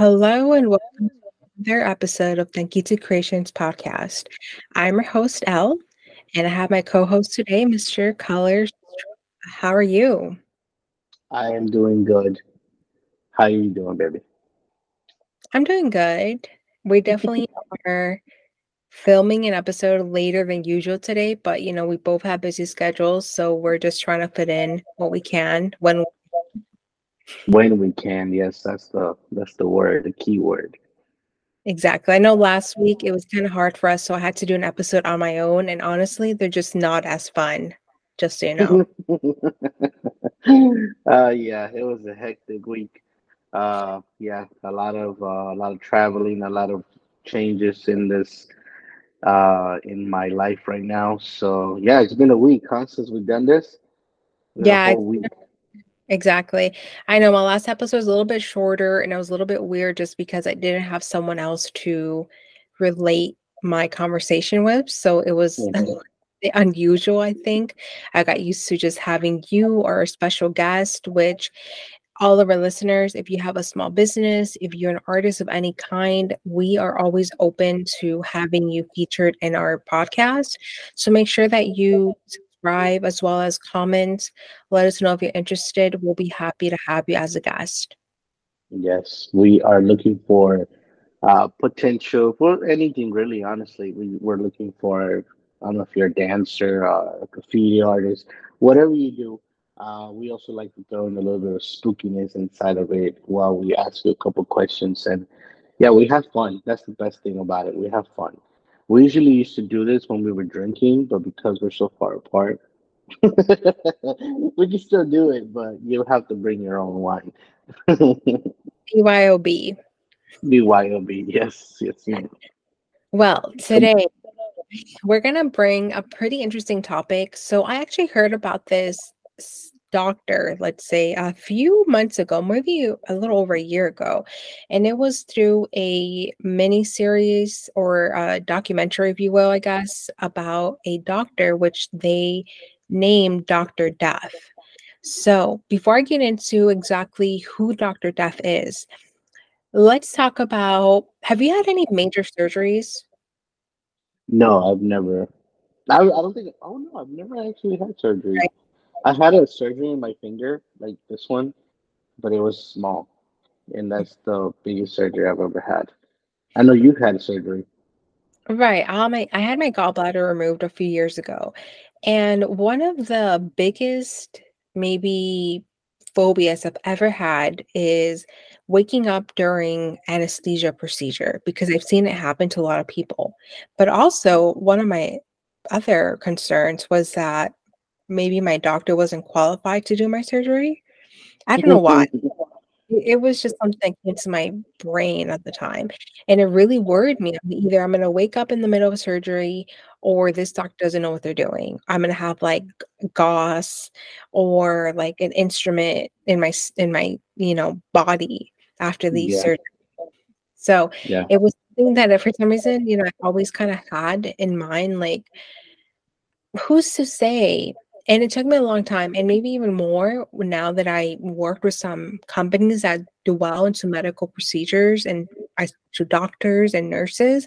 Hello and welcome to another episode of Thank You to Creations podcast. I'm your host, Elle, and I have my co-host today, Mr. Collier. How are you? I am doing good. How are you doing, baby? I'm doing good. We definitely are filming an episode later than usual today, but you know, we both have busy schedules, so we're just trying to fit in what we can when we can. Yes, that's the word, the key word. Exactly. I know last week it was kind of hard for us, so I had to do an episode on my own, and honestly, they're just not as fun, just so you know. Yeah, it was a hectic week. Yeah, a lot of traveling, a lot of changes in this in my life right now. So yeah, it's been a week, huh, since we've done this. Yeah, exactly. I know my last episode was a little bit shorter, and it was a little bit weird just because I didn't have someone else to relate my conversation with. So it was unusual, I think. I got used to just having you or a special guest, which all of our listeners, if you have a small business, if you're an artist of any kind, we are always open to having you featured in our podcast. So make sure that you subscribe as well as comment. Let us know if you're interested. We'll be happy to have you as a guest. Yes, we are looking for potential for anything, really. Honestly, we're looking for, I don't know if you're a dancer, a graffiti artist, whatever you do. We also like to throw in a little bit of spookiness inside of it while we ask you a couple questions. And yeah, we have fun. That's the best thing about it. We have fun. We usually used to do this when we were drinking, but because we're so far apart, we can still do it, but you'll have to bring your own wine. BYOB. BYOB, yes. Well, today we're going to bring a pretty interesting topic. So I actually heard about this doctor, let's say a few months ago, maybe a little over a year ago, and it was through a mini series or a documentary, if you will, I guess, about a doctor which they named Dr. Death. So before I get into exactly who Dr. Death is, let's talk about, have you had any major surgeries? No, I've never. I don't think. Oh no, I've never actually had surgery. Right. I had a surgery in my finger, like this one, but it was small. And that's the biggest surgery I've ever had. I know you've had surgery. Right. I had my gallbladder removed a few years ago. And one of the biggest, maybe, phobias I've ever had is waking up during anesthesia procedure, because I've seen it happen to a lot of people. But also, one of my other concerns was that maybe my doctor wasn't qualified to do my surgery. I don't know why. It was just something that came to my brain at the time. And it really worried me. Either I'm going to wake up in the middle of surgery, or this doctor doesn't know what they're doing. I'm going to have like gauze or like an instrument in my body after these surgeries. So it was something that for some reason, I always kind of had in mind, like, who's to say? And it took me a long time, and maybe even more now that I worked with some companies that do well into medical procedures and to doctors and nurses.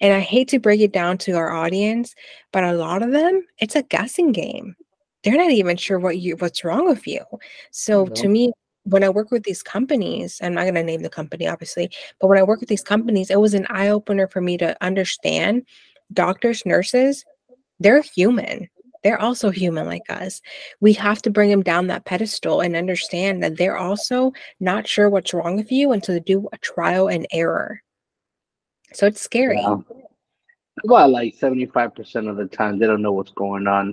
And I hate to break it down to our audience, but a lot of them, it's a guessing game. They're not even sure what's wrong with you. So to me, when I work with these companies, I'm not going to name the company, obviously, but when I work with these companies, it was an eye-opener for me to understand doctors, nurses, they're human. They're also human like us. We have to bring them down that pedestal and understand that they're also not sure what's wrong with you until they do a trial and error. So it's scary. Yeah. Well, like 75% of the time, they don't know what's going on.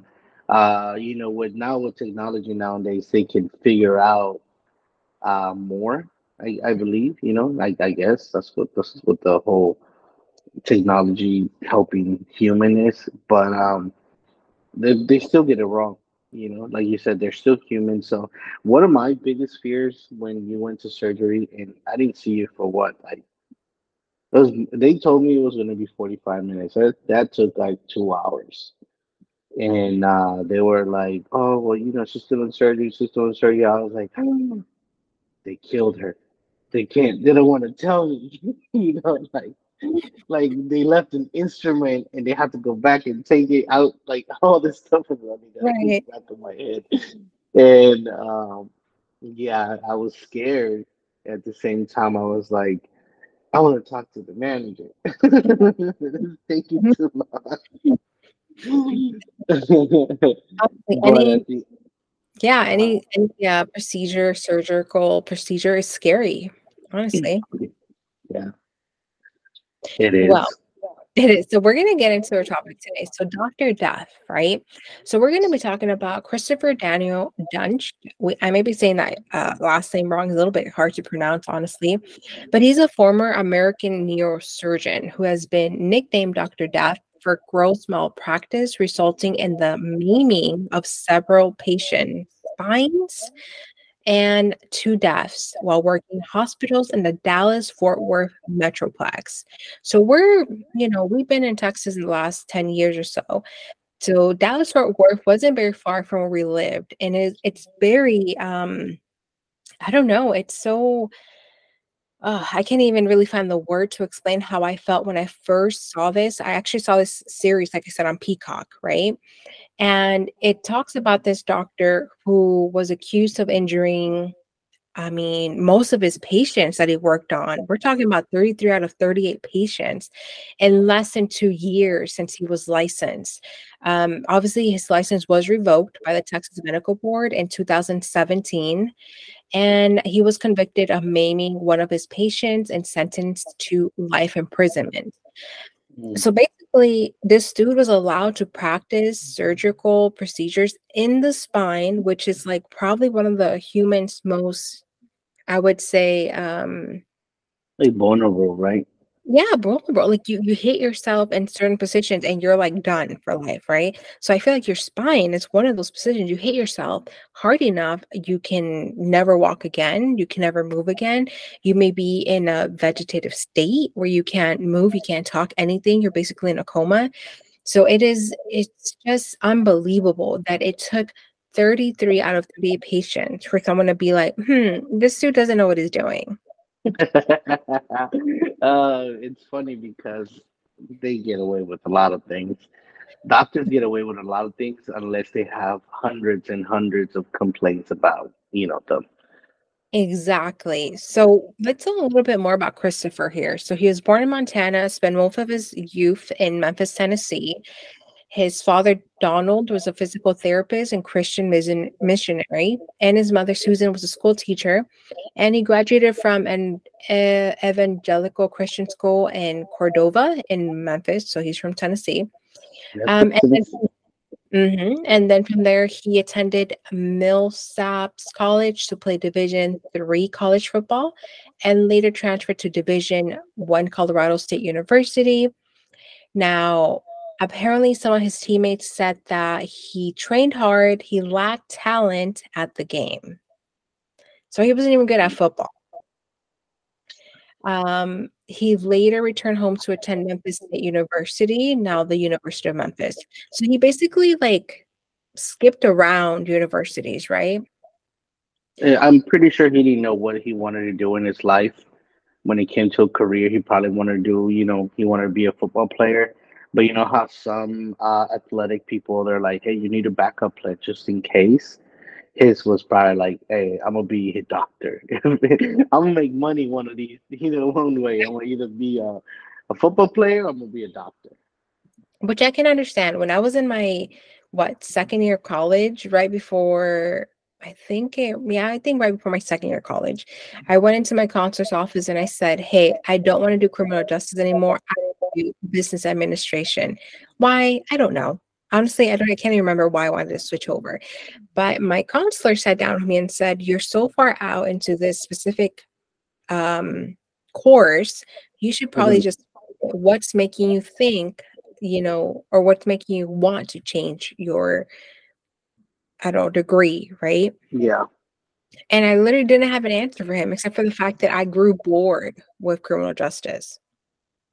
With technology nowadays, they can figure out more. I believe. I guess that's what the whole technology helping human is, but they still get it wrong, like you said, they're still human. So one of my biggest fears when you went to surgery, and I didn't see you for they told me it was going to be 45 minutes. That took like 2 hours, and they were like, oh, well, she's still in surgery. I was like, they killed her. they can't, they don't want to tell you, you know, like they left an instrument and they have to go back and take it out, like all this stuff is running down the back of my head. And yeah, I was scared. At the same time, I was like, I want to talk to the manager. Thank you so much. Any procedure, surgical procedure is scary, honestly. Yeah. It is. Well, it is. So we're going to get into our topic today. So Dr. Death, right? So we're going to be talking about Christopher Daniel Duntsch. I may be saying that last name wrong. It's a little bit hard to pronounce, honestly. But he's a former American neurosurgeon who has been nicknamed Dr. Death for gross malpractice, resulting in the maiming of several patient spines and 2 deaths while working in hospitals in the Dallas-Fort Worth metroplex. So we're, you know, we've been in Texas in the last 10 years or so. So Dallas-Fort Worth wasn't very far from where we lived. And it's very, I don't know, it's so, I can't even really find the word to explain how I felt when I first saw this. I actually saw this series, like I said, on Peacock, right? And it talks about this doctor who was accused of injuring, I mean, most of his patients that he worked on. We're talking about 33 out of 38 patients in less than 2 years since he was licensed. Obviously, his license was revoked by the Texas Medical Board in 2017. And he was convicted of maiming one of his patients and sentenced to life imprisonment. So basically, this dude was allowed to practice surgical procedures in the spine, which is like probably one of the humans most, I would say, like vulnerable, right? Yeah, vulnerable. Like you hit yourself in certain positions and you're like done for life, right? So I feel like your spine is one of those positions. You hit yourself hard enough, you can never walk again. You can never move again. You may be in a vegetative state where you can't move, you can't talk, anything. You're basically in a coma. So it's just unbelievable that it took 33 out of 38 patients for someone to be like, this dude doesn't know what he's doing. It's funny because they get away with a lot of things. Doctors get away with a lot of things unless they have hundreds and hundreds of complaints about, you know, them. Exactly. So let's tell a little bit more about Christopher here. So he was born in Montana, spent most of his youth in Memphis, Tennessee. His father, Donald, was a physical therapist and Christian missionary, and his mother, Susan, was a school teacher. And he graduated from an evangelical Christian school in Cordova in Memphis. So he's from Tennessee. And then from there, he attended Millsaps College to play Division III college football, and later transferred to Division I Colorado State University. Now, apparently, some of his teammates said that he trained hard, he lacked talent at the game. So he wasn't even good at football. He later returned home to attend Memphis State University, now the University of Memphis. So he basically like skipped around universities, right? I'm pretty sure he didn't know what he wanted to do in his life. When it came to a career, he probably wanted to do, you know, he wanted to be a football player. But you know how some athletic people, they're like, hey, you need a backup plan just in case. His was probably like, hey, I'm going to be a doctor. I'm going to make money one of these, you know, one way. I'm going to either be a football player or I'm going to be a doctor. Which I can understand. When I was in my, second year of college, right before, I think right before my second year of college, I went into my counselor's office and I said, hey, I don't want to do criminal justice anymore. Business administration. Why? I don't know. Honestly, I can't even remember why I wanted to switch over. But my counselor sat down with me and said, you're so far out into this specific course, you should probably just, what's making you think, you know, or what's making you want to change your, degree, right? Yeah. And I literally didn't have an answer for him, except for the fact that I grew bored with criminal justice.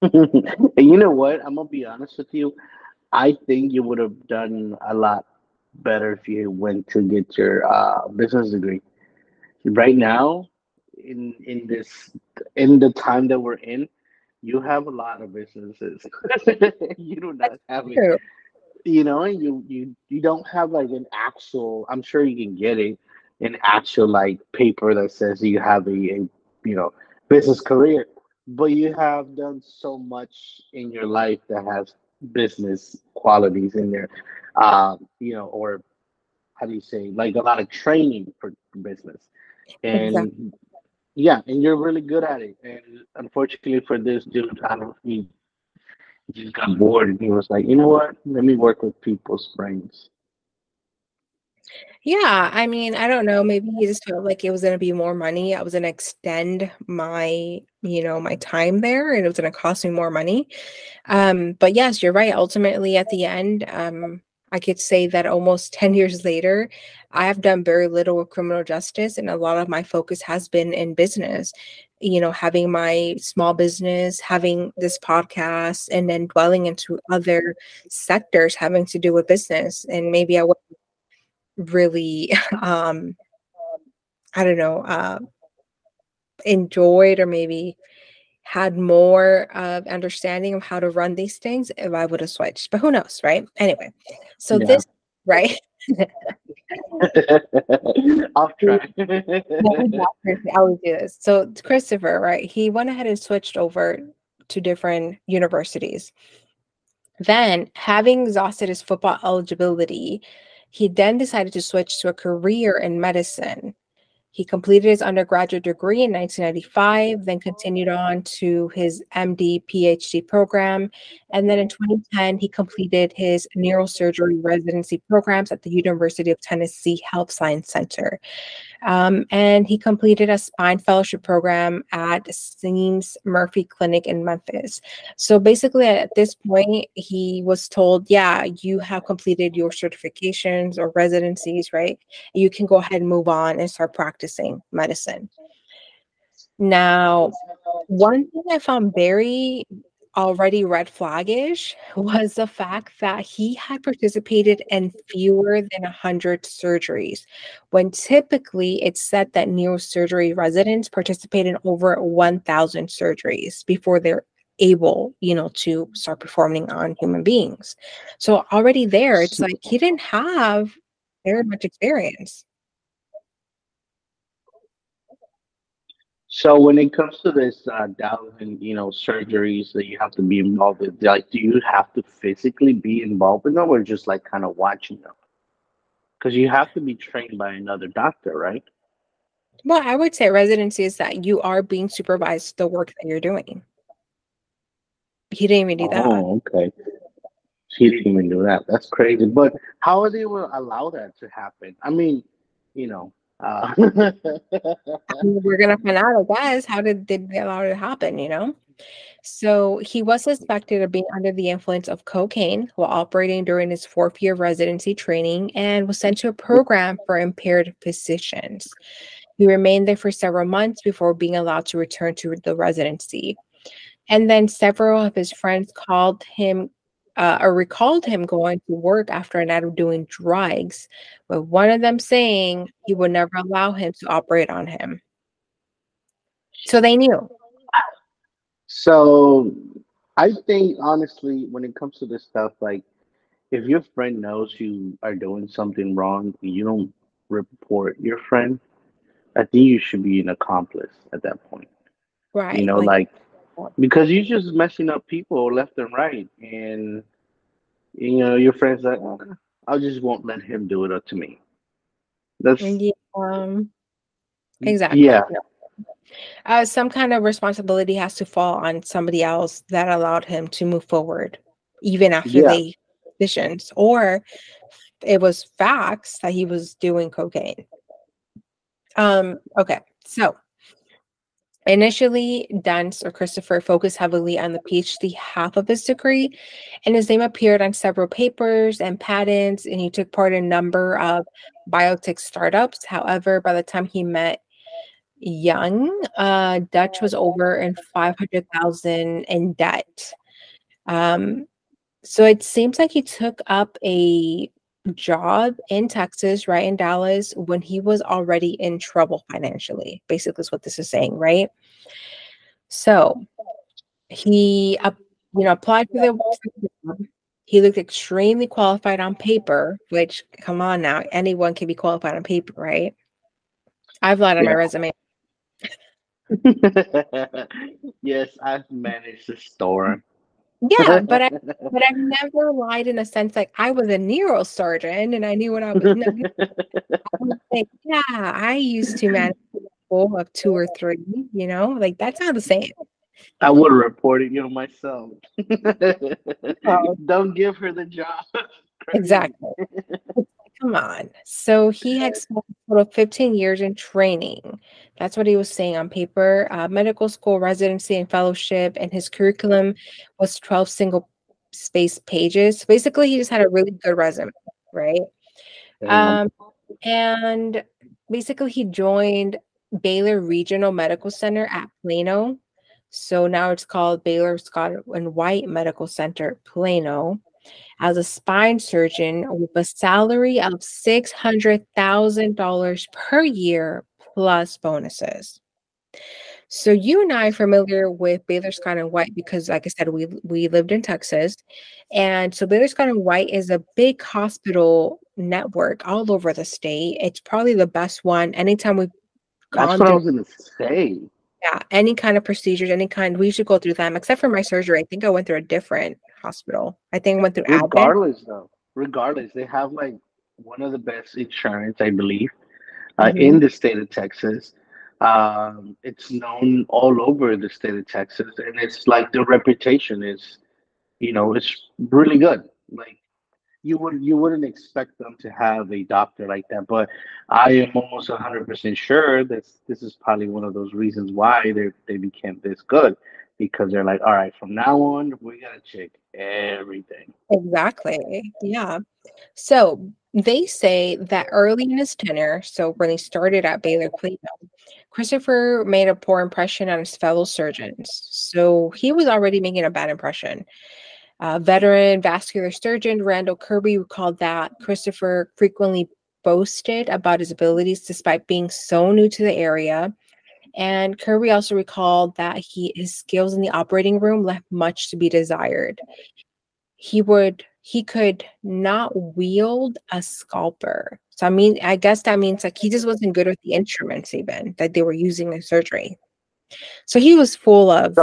And you know what? I'm going to be honest with you. I think you would have done a lot better if you went to get your business degree. Right now, in the time that we're in, you have a lot of businesses. You do not have it. You know, and you don't have like an actual, I'm sure you can get it, an actual like paper that says you have a you know, business career, but you have done so much in your life that has business qualities in there, you know, or how do you say, like a lot of training for business. And exactly. Yeah, and you're really good at it. And unfortunately for this dude, I don't think he just got bored and he was like, you know what, let me work with people's brains. Yeah, I mean, I don't know, maybe he just felt like it was going to be more money. I was going to extend my, you know, my time there, and it was going to cost me more money. But yes, you're right. Ultimately, at the end, I could say that almost 10 years later, I have done very little with criminal justice, and a lot of my focus has been in business, you know, having my small business, having this podcast, and then dwelling into other sectors having to do with business. And maybe I wasn't really, I don't know, enjoyed or maybe had more of understanding of how to run these things if I would have switched, but who knows, right? Anyway, so yeah. This, right? Off track. I would do this. So Christopher, right? He went ahead and switched over to different universities. Then, having exhausted his football eligibility, he then decided to switch to a career in medicine. He completed his undergraduate degree in 1995, then continued on to his MD PhD program. And then in 2010, he completed his neurosurgery residency programs at the University of Tennessee Health Science Center. And he completed a spine fellowship program at Seamus Murphy Clinic in Memphis. So basically at this point, he was told, yeah, you have completed your certifications or residencies, right? You can go ahead and move on and start practicing medicine. Now, one thing I found very already red flaggish was the fact that he had participated in fewer than 100 surgeries, when typically it's said that neurosurgery residents participate in over 1,000 surgeries before they're able, you know, to start performing on human beings. So already there, it's like he didn't have very much experience. So when it comes to this 1,000, you know, surgeries that you have to be involved with, like, do you have to physically be involved in them, or just like kind of watching them? Because you have to be trained by another doctor, right? Well, I would say residency is that you are being supervised the work that you're doing. He didn't even do that. Oh, okay. He didn't even do that. That's crazy. But how are they will allow that to happen? I mean, you know. We're gonna find out, I guess. How did they allow it to happen, you know? So he was suspected of being under the influence of cocaine while operating during his fourth-year residency training, and was sent to a program for impaired physicians. He remained there for several months before being allowed to return to the residency. And then several of his friends called him or recalled him going to work after a night of doing drugs, with one of them saying he would never allow him to operate on him. So they knew. So I think, honestly, when it comes to this stuff, like, if your friend knows you are doing something wrong and you don't report your friend, I think you should be an accomplice at that point. Right. You know, like because you're just messing up people left and right, and you know your friend's like, oh, I just won't let him do it up to me. That's yeah, exactly. Yeah. Some kind of responsibility has to fall on somebody else that allowed him to move forward, even after the conditions, or it was facts that he was doing cocaine. Okay, so. Initially, Duntsch or Christopher focused heavily on the PhD half of his degree, and his name appeared on several papers and patents, and he took part in a number of biotech startups. However, by the time he met Young, Duntsch was over in $500,000 in debt. So it seems like he took up a job in Texas, right, in Dallas, when he was already in trouble financially, basically is what this is saying, right? So he, you know, applied for the job. He looked extremely qualified on paper, which, come on now, anyone can be qualified on paper, right? I've lied on my resume. Yes, I've managed a storm. Yeah, but I've never lied in a sense like I was a neurosurgeon and I knew what I was doing. I was like, yeah, I used to manage people of 2 or 3, you know, like that's not the same. I would have reported you myself. Don't give her the job. Exactly. Come on. So he had spent a total of 15 years in training. That's what he was saying on paper. Medical school, residency, and fellowship. And his curriculum was 12 single-space pages. So basically, he just had a really good resume, right? And basically, he joined Baylor Regional Medical Center at Plano. So now it's called Baylor Scott and White Medical Center, Plano, as a spine surgeon with a salary of $600,000 per year plus bonuses. So you and I are familiar with Baylor Scott and White because, like I said, we lived in Texas. And so Baylor Scott and White is a big hospital network all over the state. It's probably the best one. Anytime we've gone through, I was going to say. Yeah, any kind of procedures, any kind, we should go through them, except for my surgery. I think I went through a different hospital. I think I went through Abbott. Regardless, they have like one of the best insurance, I believe, in the state of Texas. It's known all over the state of Texas, and it's like the reputation is, you know, it's really good. Like you wouldn't expect them to have a doctor like that, but I am almost 100% sure that this is probably one of those reasons why they became this good, because they're like, all right, from now on, we got to check everything. Exactly. Yeah. So they say that early in his tenure, so when he started at Baylor Plano, Christopher made a poor impression on his fellow surgeons. So he was already making a bad impression. Veteran vascular surgeon Randall Kirby recalled that Christopher frequently boasted about his abilities despite being so new to the area. And Kirby also recalled that his skills in the operating room left much to be desired. He could not wield a scalper. So, I mean, I guess that means like he just wasn't good with the instruments even that they were using in surgery. So he was full of...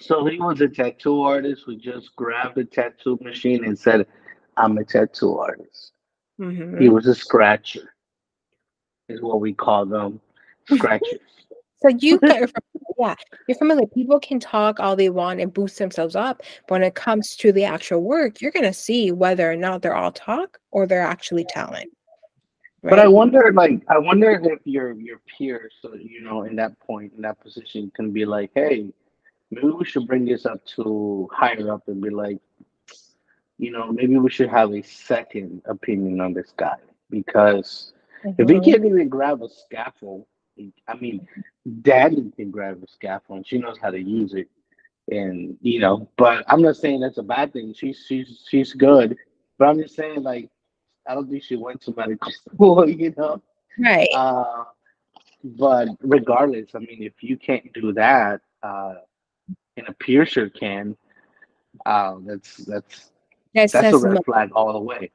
So he was a tattoo artist who just grabbed a tattoo machine and said, I'm a tattoo artist. Mm-hmm. He was a scratcher, is what we call them. Scratchers. So you're familiar. People can talk all they want and boost themselves up. But when it comes to the actual work, you're going to see whether or not they're all talk or they're actually talent. Right? But I wonder if your peers, so, you know, in that position can be like, hey, maybe we should bring this up to higher up and be like, you know, maybe we should have a second opinion on this guy, because if he can't even grab a scaffold, I mean, Daddy can grab a scaffold and she knows how to use it. And, you know, but I'm not saying that's a bad thing. She's good. But I'm just saying, like, I don't think she went to medical school, you know? Right. But regardless, I mean, if you can't do that, and a piercer can, that's a red flag all the way.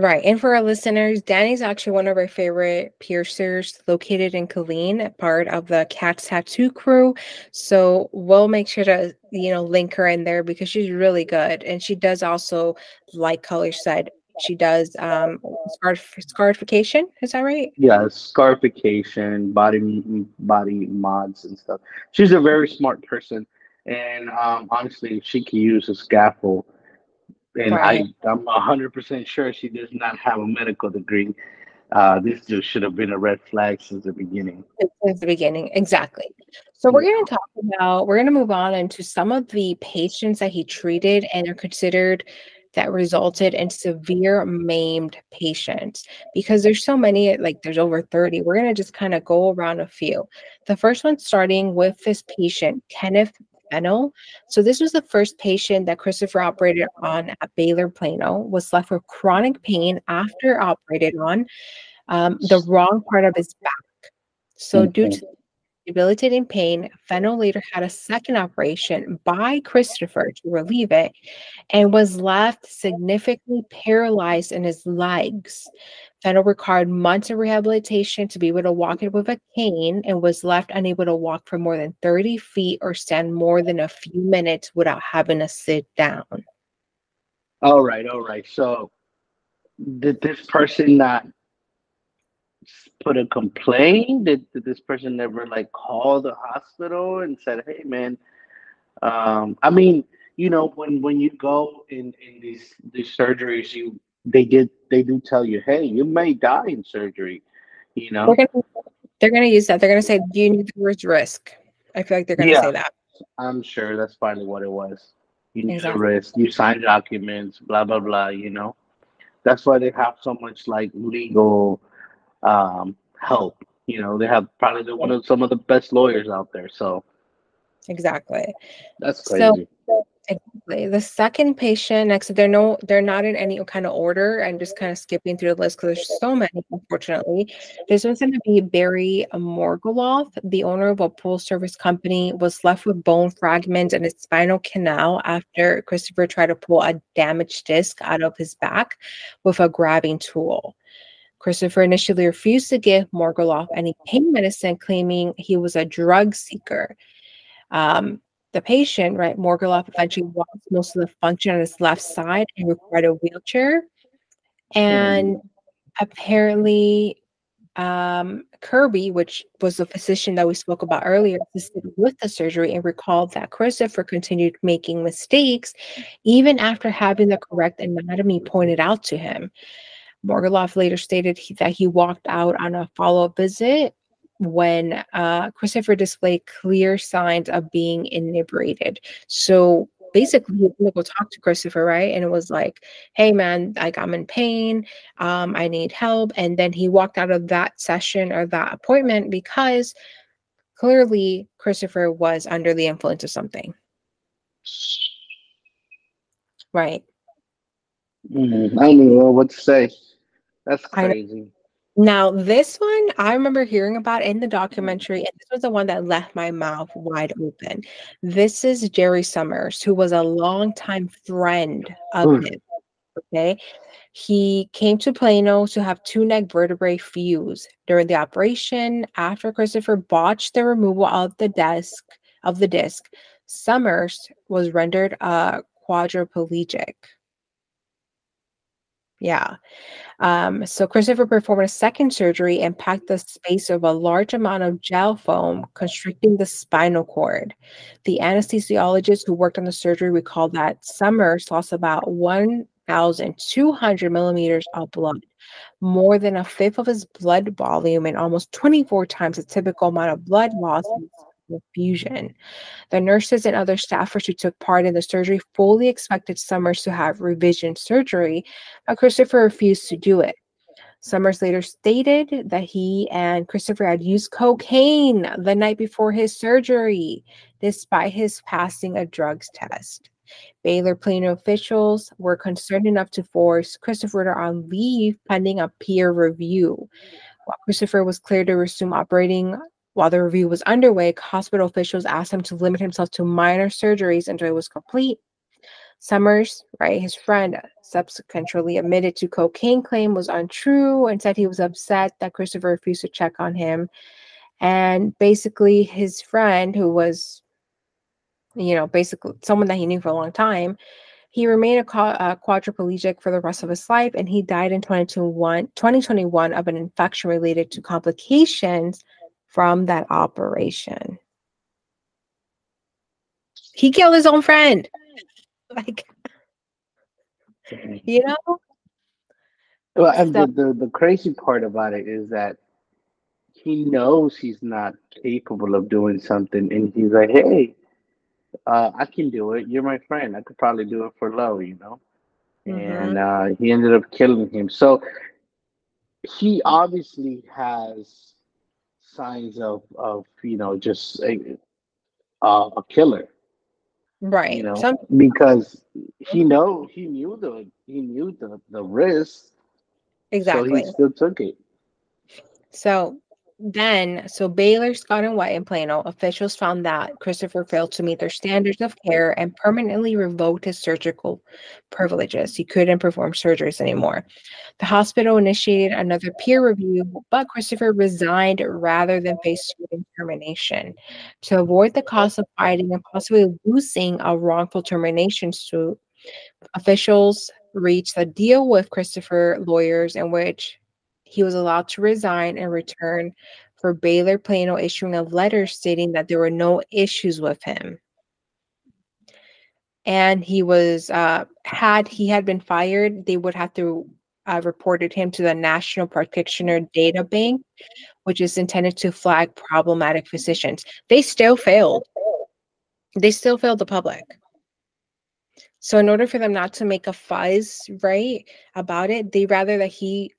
Right. And for our listeners, Danny's actually one of our favorite piercers located in Killeen, part of the Cat Tattoo crew. So we'll make sure to, you know, link her in there because she's really good. And she does also, like Color said, she does scarification. Is that right? Yeah, scarification, body mods and stuff. She's a very smart person. And honestly, she can use a scaffold. And right. I'm 100% sure she does not have a medical degree. This just should have been a red flag since the beginning. Since the beginning, exactly. So we're going to talk about, we're going to move on into some of the patients that he treated and are considered that resulted in severe maimed patients, because there's so many, like there's over 30. We're going to just kind of go around a few. The first one starting with this patient, Kenneth Plano. So this was the first patient that Christopher operated on at Baylor Plano, was left with chronic pain after operated on the wrong part of his back. So due to debilitating pain, Fennell later had a second operation by Christopher to relieve it and was left significantly paralyzed in his legs. Fennell required months of rehabilitation to be able to walk it with a cane and was left unable to walk for more than 30 feet or stand more than a few minutes without having to sit down. All right, all right. So did this person not put a complaint? Did this person never like call the hospital and said, hey man, I mean, you know, when you go in these surgeries, they do tell you, hey, you may die in surgery, you know. They're gonna use that. They're gonna say, do you need the worst risk? I feel like they're gonna say that. I'm sure that's probably what it was. You need the risk, you sign documents, blah blah blah, you know. That's why they have so much like legal help, you know. They have probably some of the best lawyers out there. So exactly, that's crazy. So exactly, the second patient next, they're not in any kind of order. I'm just kind of skipping through the list because there's so many, unfortunately. This one's going to be Barry Morgoloff. The owner of a pool service company was left with bone fragments in his spinal canal after Christopher tried to pull a damaged disc out of his back with a grabbing tool. Christopher initially refused to give Morgoloff any pain medicine, claiming he was a drug seeker. The patient, right, Morgoloff, eventually lost most of the function on his left side and required a wheelchair. And apparently, Kirby, which was the physician that we spoke about earlier, assisted with the surgery and recalled that Christopher continued making mistakes even after having the correct anatomy pointed out to him. Morgoloff later stated that he walked out on a follow-up visit when Christopher displayed clear signs of being inebriated. So basically, he would go talk to Christopher, right? And it was like, hey, man, like, I'm in pain. I need help. And then he walked out of that session or that appointment because clearly Christopher was under the influence of something. Right. I don't know what to say. That's crazy. Now, this one I remember hearing about in the documentary, and this was the one that left my mouth wide open. This is Jerry Summers, who was a longtime friend of him. Okay. He came to Plano to have two neck vertebrae fused. During the operation, after Christopher botched the removal of the disc, Summers was rendered quadriplegic. Yeah. So Christopher performed a second surgery and packed the space of a large amount of gel foam, constricting the spinal cord. The anesthesiologist who worked on the surgery recalled that Summers lost about 1,200 milliliters of blood, more than a fifth of his blood volume and almost 24 times the typical amount of blood loss infusion. The nurses and other staffers who took part in the surgery fully expected Summers to have revision surgery, but Christopher refused to do it. Summers later stated that he and Christopher had used cocaine the night before his surgery, despite his passing a drugs test. Baylor Plano officials were concerned enough to force Christopher on leave pending a peer review. While Christopher was cleared to resume operating, while the review was underway, hospital officials asked him to limit himself to minor surgeries until it was complete. Summers, right, his friend, subsequently admitted to cocaine claim was untrue and said he was upset that Christopher refused to check on him. And basically his friend, who was, you know, basically someone that he knew for a long time, he remained a quadriplegic for the rest of his life, and he died in 2021 of an infection related to complications from that operation. He killed his own friend. Like, you know? Well, and the crazy part about it is that he knows he's not capable of doing something, and he's like, hey, I can do it. You're my friend. I could probably do it for low, you know? And he ended up killing him. So he obviously has signs of, you know, just a killer, Right. You know, because he knew the risk. Exactly. So he still took it. So Baylor, Scott and White, and Plano officials found that Christopher failed to meet their standards of care and permanently revoked his surgical privileges. He couldn't perform surgeries anymore. The hospital initiated another peer review, but Christopher resigned rather than face termination. To avoid the cost of fighting and possibly losing a wrongful termination suit, officials reached a deal with Christopher lawyers in which he was allowed to resign and return for Baylor Plano, issuing a letter stating that there were no issues with him. And he was, had he had been fired, they would have to reported him to the National Practitioner Data Bank, which is intended to flag problematic physicians. They still failed. They still failed the public. So in order for them not to make a fuss, right, about it, they rather that he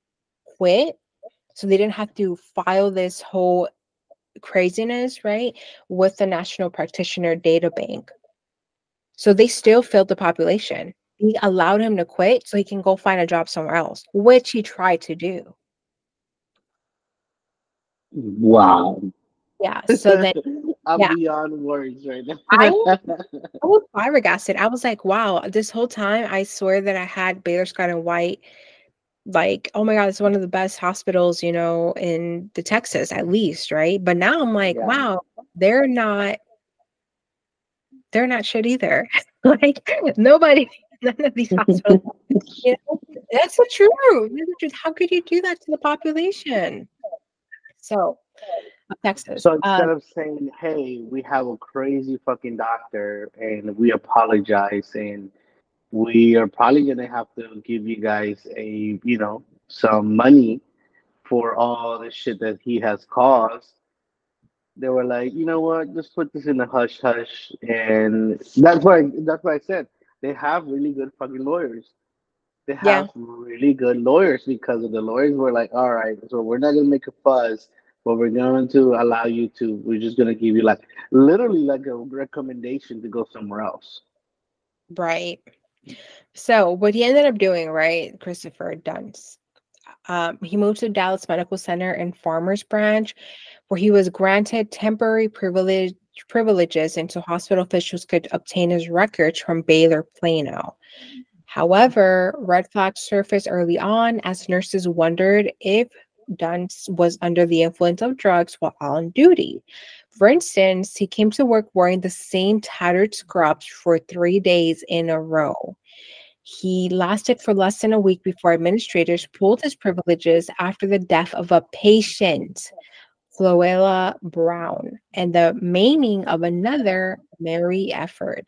quit, so they didn't have to file this whole craziness, right, with the National Practitioner Data Bank. So they still failed the population. They allowed him to quit so he can go find a job somewhere else, which he tried to do. Wow. Yeah. So then I'm beyond words right now. I was flabbergasted. I was like, wow, this whole time I swear that I had Baylor Scott and White. Like, oh my God, it's one of the best hospitals, you know, in the Texas, at least, right? But now I'm like, wow, they're not shit either. Like, nobody, none of these hospitals, you know, that's the truth. How could you do that to the population? So, Texas. So instead of saying, hey, we have a crazy fucking doctor and we apologize and we are probably going to have to give you guys a, you know, some money for all the shit that he has caused. They were like, you know what, just put this in the hush hush. And that's why I said they have really good fucking lawyers. They have really good lawyers, because of the lawyers were like, all right, so we're not going to make a fuss, but we're going to allow you to, we're just going to give you like literally like a recommendation to go somewhere else. Right. So what he ended up doing, right, Christopher Duntsch, he moved to Dallas Medical Center in Farmers Branch, where he was granted temporary privileges until hospital officials could obtain his records from Baylor Plano. However, red flags surfaced early on as nurses wondered if Duntsch was under the influence of drugs while on duty. For instance, he came to work wearing the same tattered scrubs for 3 days in a row. He lasted for less than a week before administrators pulled his privileges after the death of a patient, Floella Brown, and the maiming of another, Mary Efford.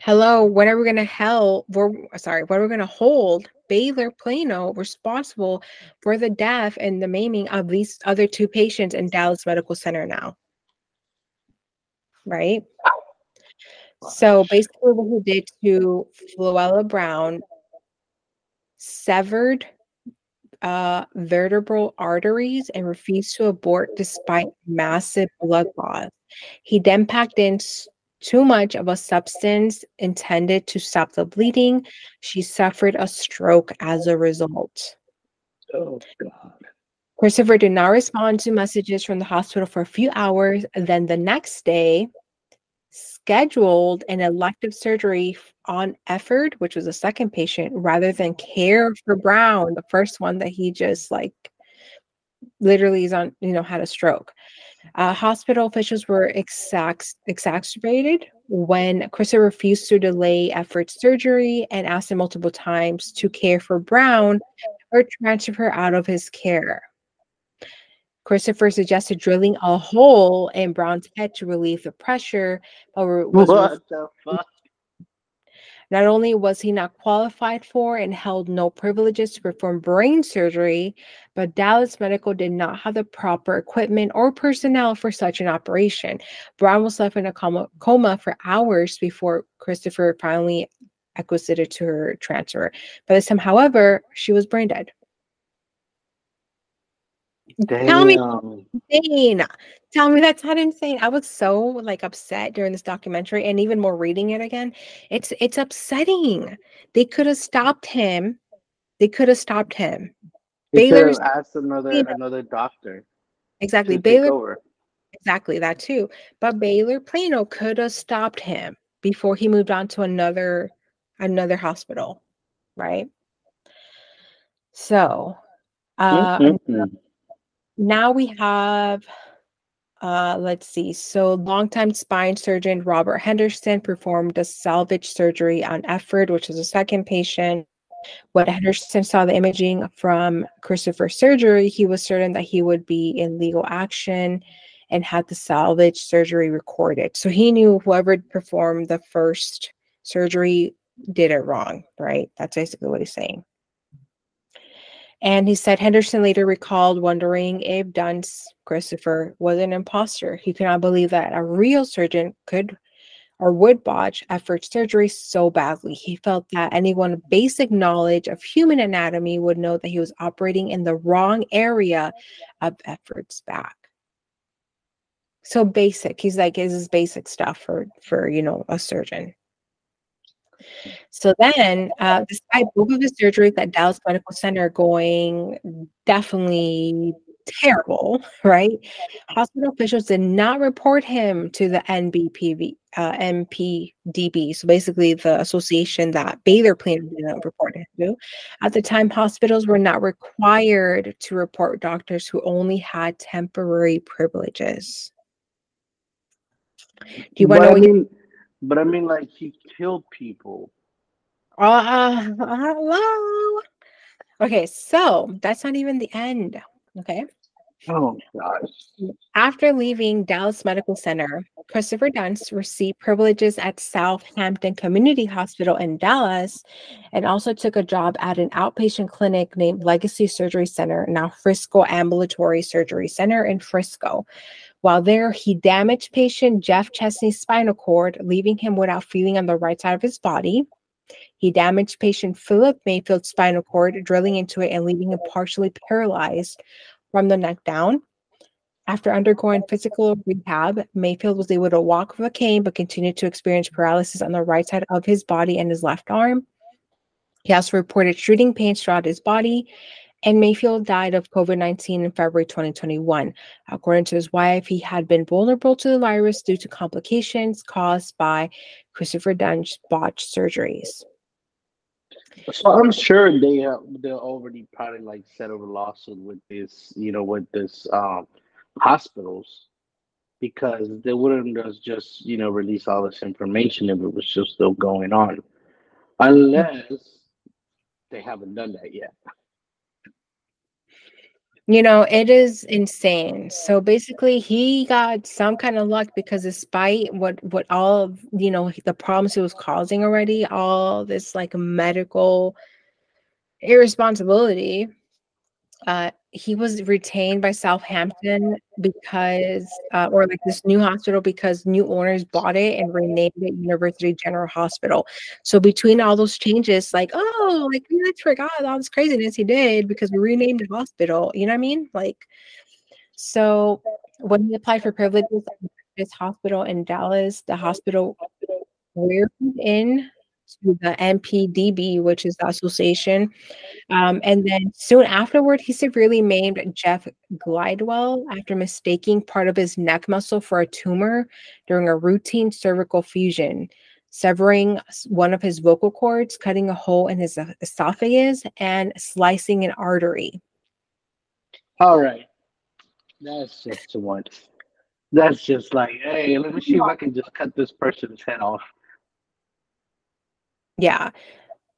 Hello, when are we going to hold Baylor Plano responsible for the death and the maiming of these other two patients in Dallas Medical Center now? Right? So basically what he did to Floella Brown, severed vertebral arteries and refused to abort despite massive blood loss. He then packed in too much of a substance intended to stop the bleeding. She suffered a stroke as a result. Oh, God. Christopher did not respond to messages from the hospital for a few hours. Then the next day, scheduled an elective surgery on Efford, which was the second patient, rather than care for Brown, the first one that he just like literally is on, you know, had a stroke. Hospital officials were exacerbated when Christopher refused to delay Efford's surgery and asked him multiple times to care for Brown or transfer her out of his care. Christopher suggested drilling a hole in Brown's head to relieve the pressure. Not only was he not qualified for and held no privileges to perform brain surgery, but Dallas Medical did not have the proper equipment or personnel for such an operation. Brown was left in a coma for hours before Christopher finally acceded to her transfer. By this time, however, she was brain dead. Damn. Tell me, Tommy, that's not insane. I was so like upset during this documentary, and even more reading it again. It's upsetting. They could have stopped him. They could have stopped him. They could have asked another doctor. Exactly. Baylor. Exactly, that too. But Baylor Plano could have stopped him before he moved on to another hospital, right? So now we have, let's see. So longtime spine surgeon Robert Henderson performed a salvage surgery on Efford, which was the second patient. When Henderson saw the imaging from Christopher's surgery, he was certain that he would be in legal action and had the salvage surgery recorded. So he knew whoever performed the first surgery did it wrong, right? That's basically what he's saying. And he said Henderson later recalled wondering if Duntsch, Christopher, was an imposter. He could not believe that a real surgeon could or would botch Efford's surgery so badly. He felt that anyone with basic knowledge of human anatomy would know that he was operating in the wrong area of Efford's back. So basic. He's like, this is basic stuff for you know, a surgeon. So then, despite both of the surgeries at Dallas Medical Center going definitely terrible, right? Hospital officials did not report him to the NPDB. So basically the association that Baylor Plano didn't report him to. At the time, hospitals were not required to report doctors who only had temporary privileges. Do you want to know? But I mean, like, he killed people. Hello. Okay, so that's not even the end. Okay. Oh, gosh. After leaving Dallas Medical Center, Christopher Duntsch received privileges at Southampton Community Hospital in Dallas and also took a job at an outpatient clinic named Legacy Surgery Center, now Frisco Ambulatory Surgery Center in Frisco. While there, he damaged patient Jeff Chesney's spinal cord, leaving him without feeling on the right side of his body. He damaged patient Philip Mayfield's spinal cord, drilling into it and leaving him partially paralyzed from the neck down. After undergoing physical rehab, Mayfield was able to walk with a cane, but continued to experience paralysis on the right side of his body and his left arm. He also reported shooting pains throughout his body, and Mayfield died of COVID-19 in February 2021. According to his wife, he had been vulnerable to the virus due to complications caused by Christopher Dunstsch's botched surgeries. So I'm sure they already probably like settled a lawsuit with this, you know, with this hospitals, because they wouldn't just, you know, release all this information if it was just still going on, unless they haven't done that yet. You know, it is insane. So basically he got some kind of luck because despite what all of, you know, the problems he was causing already, all this like medical irresponsibility, he was retained by Southampton because, or like this new hospital, because new owners bought it and renamed it University General Hospital. So between all those changes, like, oh, like we just forgot all this craziness he did because we renamed the hospital. You know what I mean? Like, so when he applied for privileges at this hospital in Dallas, the hospital we're in, to the NPDB, which is the association. And then soon afterward, he severely maimed Jeff Glidewell after mistaking part of his neck muscle for a tumor during a routine cervical fusion, severing one of his vocal cords, cutting a hole in his esophagus, and slicing an artery. All right. That's just one. That's just like, hey, let me see if I can just cut this person's head off. Yeah.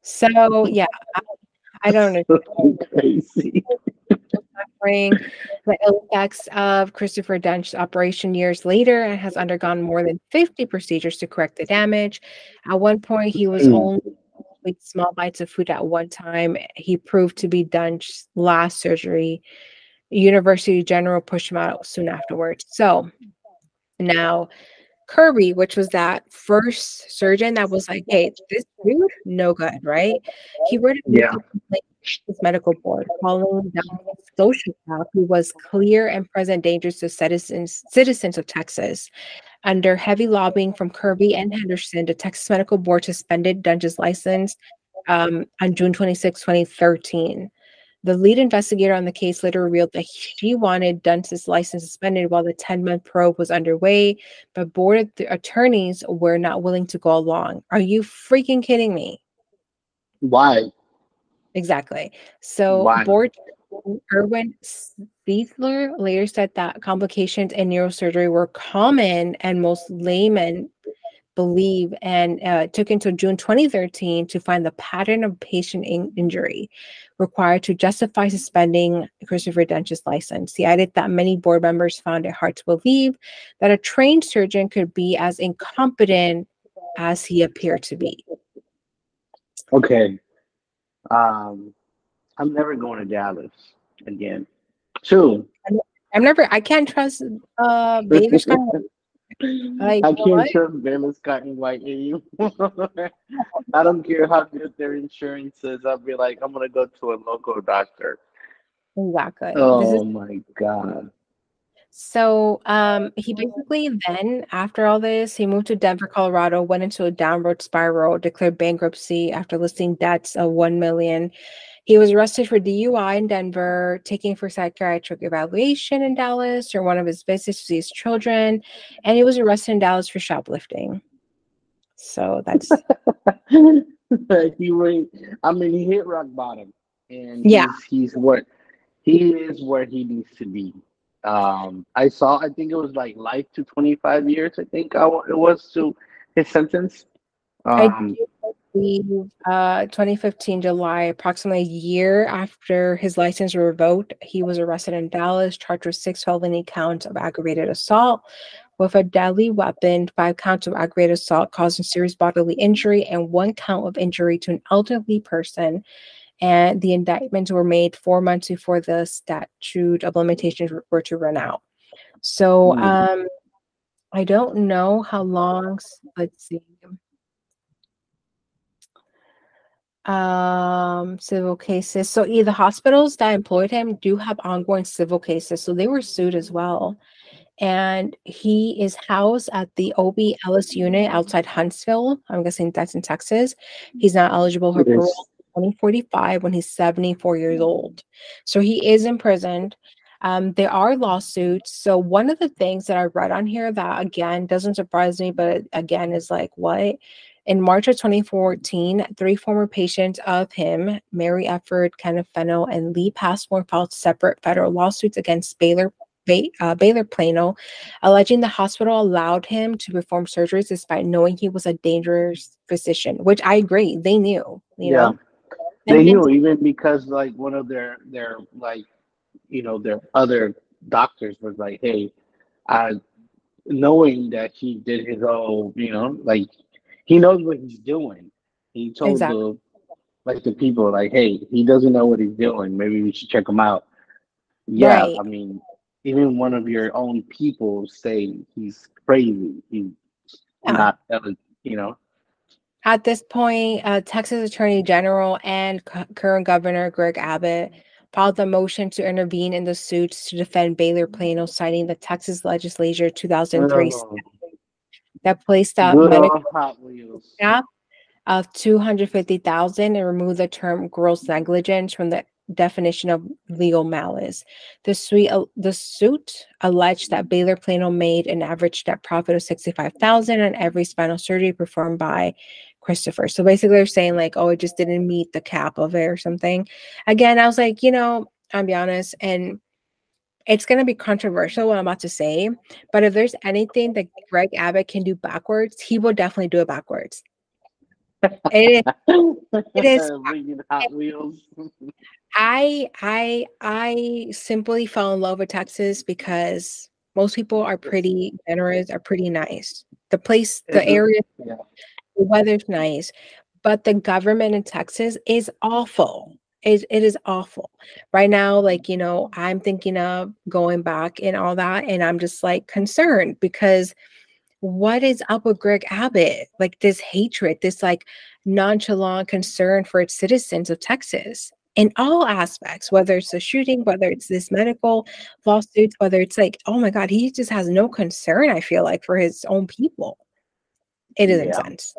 So yeah, I don't know. Crazy. The ill effects of Christopher Dunstsch's operation years later, and has undergone more than 50 procedures to correct the damage. At one point, he was only with small bites of food at one time. He proved to be Dunstsch's last surgery. University General pushed him out soon afterwards. So now Kirby, which was that first surgeon that was like, hey, this dude, no good, right? He wrote a complaint Texas Medical Board, calling down a sociopath who was clear and present dangers to citizens of Texas. Under heavy lobbying from Kirby and Henderson, the Texas Medical Board suspended Duntsch's license on June 26, 2013. The lead investigator on the case later revealed that she wanted Duntsch's license suspended while the 10-month probe was underway, but board attorneys were not willing to go along. Are you freaking kidding me? Why? Exactly. So why? Board Erwin Spiethler later said that complications in neurosurgery were common and most laymen believe, and took until June 2013 to find the pattern of patient injury required to justify suspending Christopher Duntsch's license. He added that many board members found it hard to believe that a trained surgeon could be as incompetent as he appeared to be. Okay. I'm never going to Dallas again. Two. I can't trust Baylor Scott. Like, I can't trust Baylor Scott and White anymore. I don't care how good their insurance is. I'll be like, I'm gonna go to a local doctor. Exactly. Oh my god. So he basically then, after all this, he moved to Denver, Colorado, went into a downward spiral, declared bankruptcy after listing debts of $1 million. He was arrested for DUI in Denver, taken for psychiatric evaluation in Dallas or one of his visits to see his children, and he was arrested in Dallas for shoplifting. So that's... he hit rock bottom. And yeah. He is where he needs to be. I think it was like life to 25 years. I think it was to his sentence. I believe 2015 July, approximately a year after his license was revoked, he was arrested in Dallas, charged with 6 felony counts of aggravated assault with a deadly weapon, 5 counts of aggravated assault causing serious bodily injury, and 1 count of injury to an elderly person. And the indictments were made 4 months before the statute of limitations were to run out. So I don't know how long, let's see. Civil cases. So the hospitals that employed him do have ongoing civil cases. So they were sued as well. And he is housed at the OB Ellis unit outside Huntsville. I'm guessing that's in Texas. He's not eligible for parole. 2045 when he's 74 years old. So he is imprisoned. There are lawsuits. So one of the things that I read on here that, again, doesn't surprise me, but again, is like, what? In March of 2014, 3 former patients of him, Mary Efford, Kenneth Fennell, and Lee Passmore, filed separate federal lawsuits against Baylor Plano, alleging the hospital allowed him to perform surgeries despite knowing he was a dangerous physician, which I agree. They knew, you know? They knew, even because like one of their like, you know, their other doctors was like, hey, knowing that he did his own, you know, like he knows what he's doing. He told the people like, hey, he doesn't know what he's doing. Maybe we should check him out. Yeah, right. I mean, even one of your own people say he's crazy. He's not, you know. At this point, Texas Attorney General and current Governor Greg Abbott filed the motion to intervene in the suits to defend Baylor Plano, citing the Texas legislature 2003 that placed out medical cap of $250,000 and removed the term gross negligence from the definition of legal malice. The suit alleged that Baylor Plano made an average net profit of $65,000 on every spinal surgery performed by Christopher. So basically they're saying like, oh, it just didn't meet the cap of it or something. Again, I was like, you know, I'll be honest, and it's going to be controversial what I'm about to say, but if there's anything that Greg Abbott can do backwards, he will definitely do it backwards. It is Hot Wheels. I simply fell in love with Texas because most people are pretty generous, are pretty nice. The place, the area, the weather's nice, but the government in Texas is awful. It is awful right now. Like, you know, I'm thinking of going back and all that, and I'm just like concerned because what is up with Greg Abbott? Like this hatred, this like nonchalant concern for its citizens of Texas. in all aspects, whether it's a shooting, whether it's this medical lawsuits, whether it's like, oh my God, he just has no concern, I feel like, for his own people. It doesn't sense.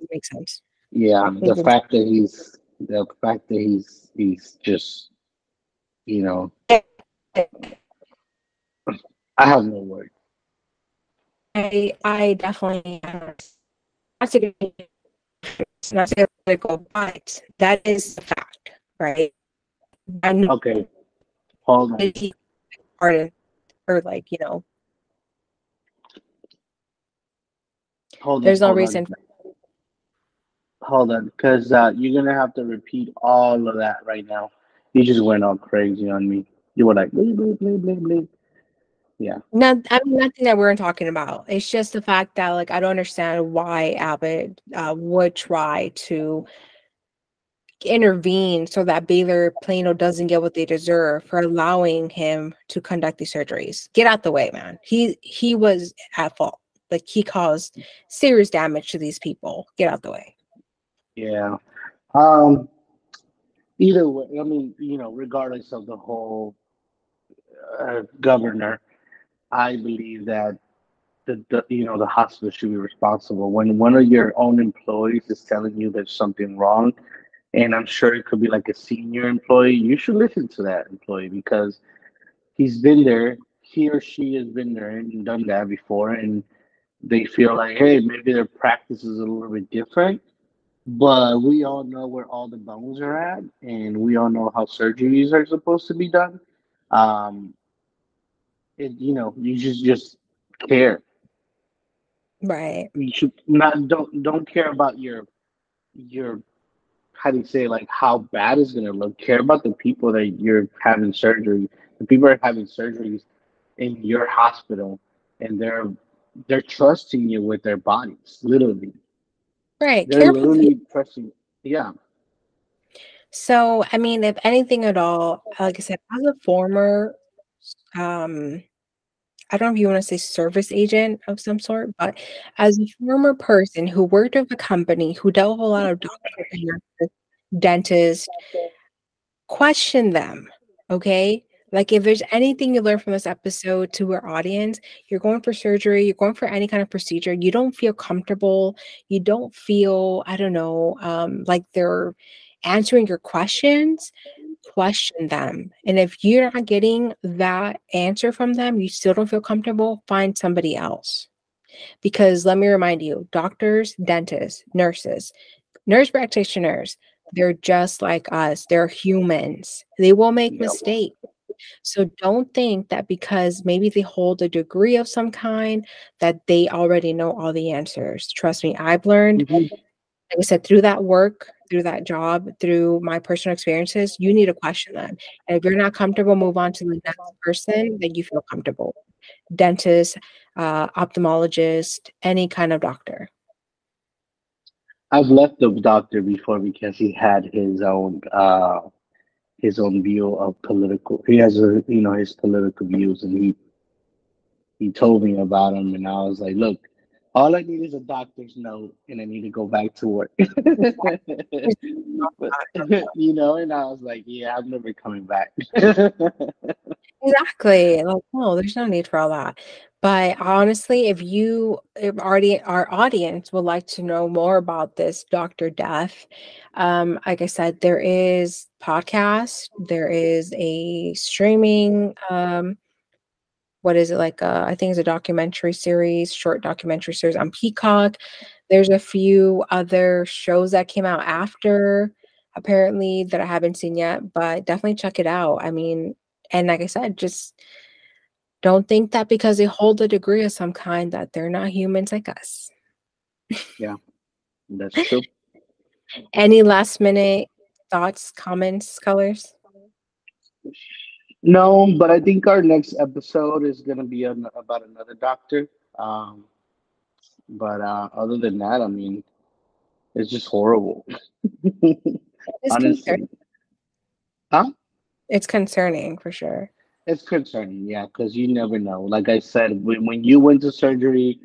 It makes sense. Yeah. The fact that he's just, you know, I have no words. I definitely not say political, but that is the fact, right? Okay. Hold on. Hold on. There's no reason. Hold on, because you're gonna have to repeat all of that right now. You just went all crazy on me. You were like, bleep, bleep, bleep, bleep, bleep. Yeah. No, I mean, nothing that we weren't talking about. It's just the fact that, like, I don't understand why Abbott would try to intervene so that Baylor Plano doesn't get what they deserve for allowing him to conduct these surgeries. Get out the way, man. He was at fault. Like, he caused serious damage to these people. Get out the way. Yeah. Either way, I mean, you know, regardless of the whole governor, I believe that the hospital should be responsible when one of your own employees is telling you there's something wrong, and I'm sure it could be like a senior employee. You should listen to that employee because he's been there, he or she has been there and done that before, and they feel like, hey, maybe their practice is a little bit different, but we all know where all the bones are at, and we all know how surgeries are supposed to be done. You just care, right? You should not don't care about your how do you say, like, how bad it's gonna look. Care about the people that you're having surgery. The people are having surgeries in your hospital, and they're trusting you with their bodies, literally. Right. They're literally trusting. Yeah. So, I mean, if anything at all, like I said, as a former, I don't know if you want to say service agent of some sort, but as a former person who worked with a company who dealt with a lot of doctors, dentists, question them, okay? Like, if there's anything you learn from this episode to our audience, you're going for surgery, you're going for any kind of procedure, you don't feel comfortable, you don't feel, I don't know, like they're answering your questions, question them. And if you're not getting that answer from them, you still don't feel comfortable, find somebody else. Because let me remind you, doctors, dentists, nurses, nurse practitioners, they're just like us. They're humans. They will make mistakes. So don't think that because maybe they hold a degree of some kind that they already know all the answers. Trust me, I've learned, like I said, through that work, through that job, through my personal experiences, you need to question them. And if you're not comfortable, move on to the next person that you feel comfortable. Dentist, ophthalmologist, any kind of doctor. I've left the doctor before because he had his own view of political. He has his political views, and he told me about him, and I was like, look, all I need is a doctor's note, and I need to go back to work. And I was like, yeah, I'm never coming back. Exactly. Like, no, there's no need for all that. But honestly, our audience would like to know more about this Dr. Death, like I said, there is podcast, there is a streaming, what is it, like? I think it's a documentary series, short documentary series on Peacock. There's a few other shows that came out after, apparently, that I haven't seen yet, but definitely check it out. I mean, and like I said, just don't think that because they hold a degree of some kind that they're not humans like us. Yeah, that's true. Any last minute thoughts, comments, colors? No, but I think our next episode is going to be about another doctor. But other than that, I mean, it's just horrible. It's concerning. Huh? It's concerning for sure. It's concerning, yeah, because you never know. Like I said, when you went to surgery,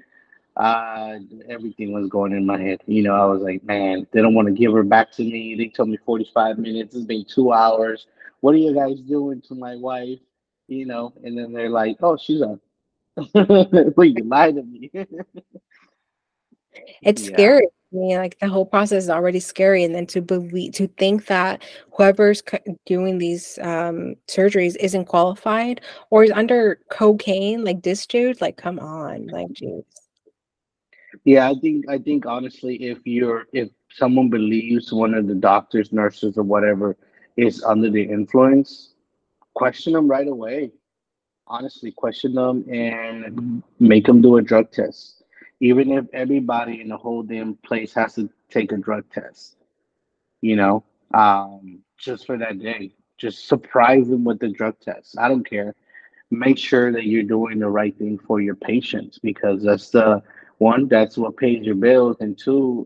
Everything was going in my head. You know, I was like, man, they don't want to give her back to me. They told me 45 minutes. It's been 2 hours. What are you guys doing to my wife? You know, and then they're like, oh, she's up. Well, you lied to me. It's scary. I mean, like, the whole process is already scary. And then to think that whoever's doing these surgeries isn't qualified or is under cocaine, like this dude, like, come on, like, jeez. Yeah, I think honestly, if someone believes one of the doctors, nurses, or whatever is under the influence, question them right away. Honestly, question them and make them do a drug test. Even if everybody in the whole damn place has to take a drug test, you know, just for that day, just surprise them with the drug test. I don't care. Make sure that you're doing the right thing for your patients, because that's the one, that's what pays your bills, and two,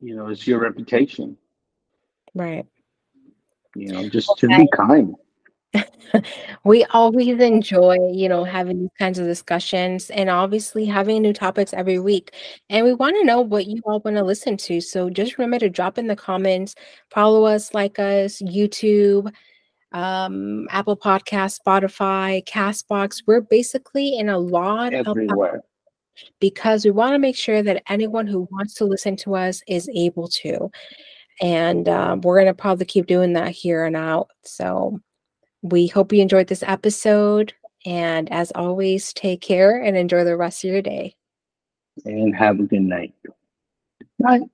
you know, it's your reputation. Right. You know, just to be kind. We always enjoy, you know, having these kinds of discussions and obviously having new topics every week. And we want to know what you all want to listen to. So just remember to drop in the comments, follow us, like us, YouTube, Apple Podcasts, Spotify, Castbox. We're basically in a lot everywhere. Of because we want to make sure that anyone who wants to listen to us is able to. And we're going to probably keep doing that here and out. So we hope you enjoyed this episode. And as always, take care and enjoy the rest of your day. And have a good night. Bye.